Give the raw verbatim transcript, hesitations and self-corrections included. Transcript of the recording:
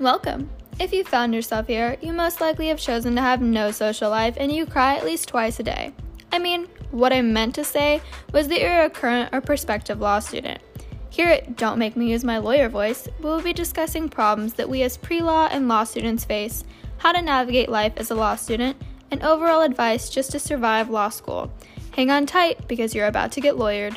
Welcome! If you found yourself here, you most likely have chosen to have no social life and you cry at least twice a day. I mean, what I meant to say was that you're a current or prospective law student. Here at Don't Make Me Use My Lawyer Voice, we will be discussing problems that we as pre-law and law students face, how to navigate life as a law student, and overall advice just to survive law school. Hang on tight because you're about to get lawyered.